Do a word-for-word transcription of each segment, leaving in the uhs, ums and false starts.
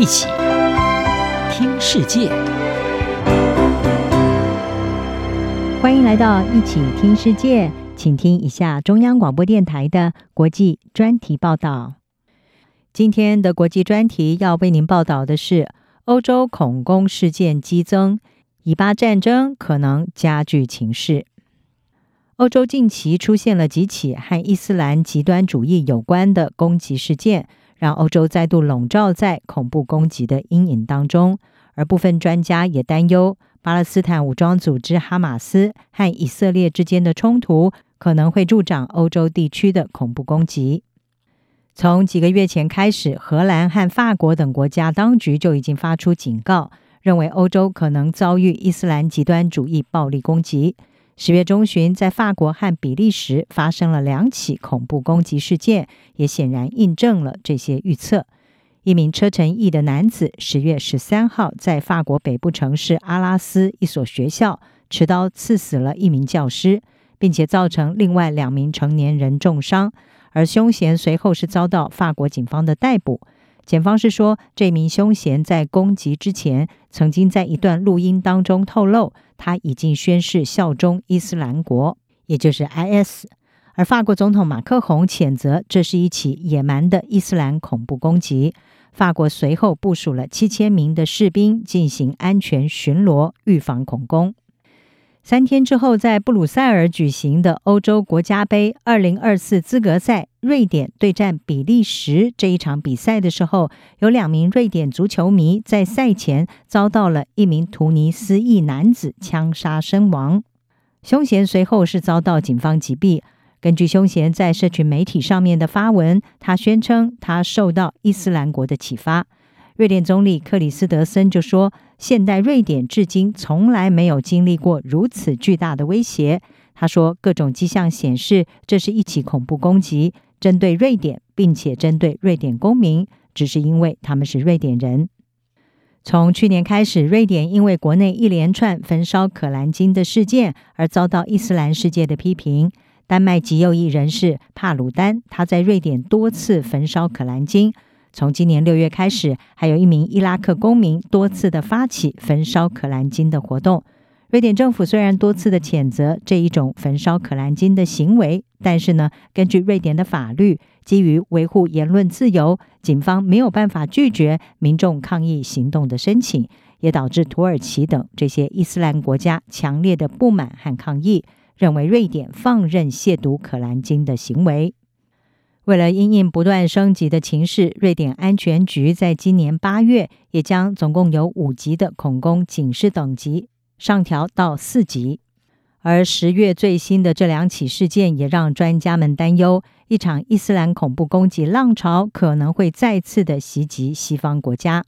一起听世界，欢迎来到一起听世界，请听一下中央广播电台的国际专题报道。今天的国际专题要为您报道的是欧洲恐攻事件激增，以巴战争可能加剧情势。欧洲近期出现了几起和伊斯兰极端主义有关的攻击事件，让欧洲再度笼罩在恐怖攻击的阴影当中，而部分专家也担忧巴勒斯坦武装组织哈马斯和以色列之间的冲突可能会助长欧洲地区的恐怖攻击。从几个月前开始，荷兰和法国等国家当局就已经发出警告，认为欧洲可能遭遇伊斯兰极端主义暴力攻击。十月中旬，在法国和比利时发生了两起恐怖攻击事件，也显然印证了这些预测。一名车臣裔的男子十月十三号在法国北部城市阿拉斯一所学校持刀刺死了一名教师，并且造成另外两名成年人重伤，而凶嫌随后是遭到法国警方的逮捕。检方是说，这名凶嫌在攻击之前曾经在一段录音当中透露，他已经宣誓效忠伊斯兰国，也就是 I S。 而法国总统马克宏谴责这是一起野蛮的伊斯兰恐怖攻击。法国随后部署了七千名的士兵进行安全巡逻，预防恐攻。三天之后，在布鲁塞尔举行的欧洲国家杯二零二四资格赛瑞典对战比利时这一场比赛的时候，有两名瑞典足球迷在赛前遭到了一名突尼斯裔男子枪杀身亡，凶嫌随后是遭到警方击毙。根据凶嫌在社群媒体上面的发文，他宣称他受到伊斯兰国的启发。瑞典总理克里斯德森就说，现代瑞典至今从来没有经历过如此巨大的威胁。他说，各种迹象显示这是一起恐怖攻击，针对瑞典，并且针对瑞典公民，只是因为他们是瑞典人。从去年开始，瑞典因为国内一连串焚烧可兰经的事件而遭到伊斯兰世界的批评。丹麦极右翼人士帕鲁丹，他在瑞典多次焚烧可兰经。从今年六月开始，还有一名伊拉克公民多次的发起焚烧可兰经的活动。瑞典政府虽然多次的谴责这一种焚烧可兰经的行为，但是呢，根据瑞典的法律，基于维护言论自由，警方没有办法拒绝民众抗议行动的申请，也导致土耳其等这些伊斯兰国家强烈的不满和抗议，认为瑞典放任亵渎可兰经的行为。为了因应不断升级的情势，瑞典安全局在今年八月也将总共有五级的恐攻警示等级上调到四级。而十月最新的这两起事件也让专家们担忧，一场伊斯兰恐怖攻击浪潮可能会再次的袭击西方国家。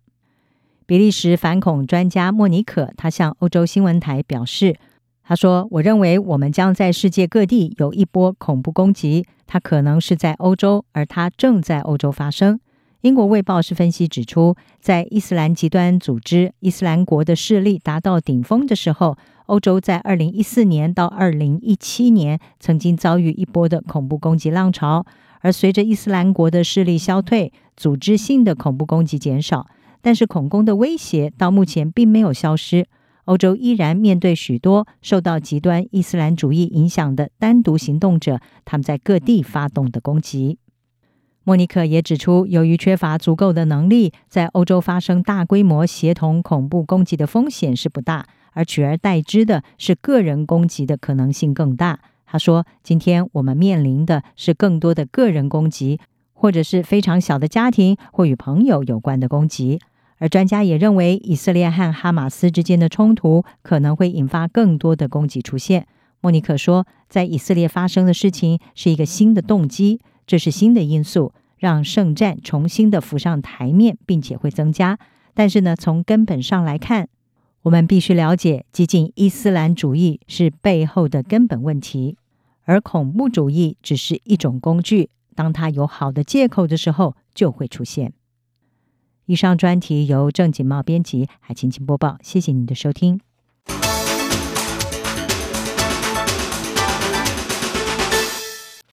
比利时反恐专家莫尼可，他向欧洲新闻台表示，他说，我认为我们将在世界各地有一波恐怖攻击，它可能是在欧洲，而它正在欧洲发生。英国卫报是分析指出，在伊斯兰极端组织伊斯兰国的势力达到顶峰的时候，欧洲在二零一四年到二零一七年曾经遭遇一波的恐怖攻击浪潮，而随着伊斯兰国的势力消退，组织性的恐怖攻击减少，但是恐攻的威胁到目前并没有消失。欧洲依然面对许多受到极端伊斯兰主义影响的单独行动者，他们在各地发动的攻击。莫尼克也指出，由于缺乏足够的能力，在欧洲发生大规模协同恐怖攻击的风险是不大，而取而代之的是个人攻击的可能性更大。他说，今天我们面临的是更多的个人攻击，或者是非常小的家庭或与朋友有关的攻击。而专家也认为，以色列和哈马斯之间的冲突可能会引发更多的攻击出现。莫尼可说，在以色列发生的事情是一个新的动机，这是新的因素，让圣战重新的浮上台面，并且会增加。但是呢，从根本上来看，我们必须了解激进伊斯兰主义是背后的根本问题，而恐怖主义只是一种工具，当它有好的借口的时候就会出现。以上专题由郑锦茂编辑，海晴晴播报，谢谢您的收听。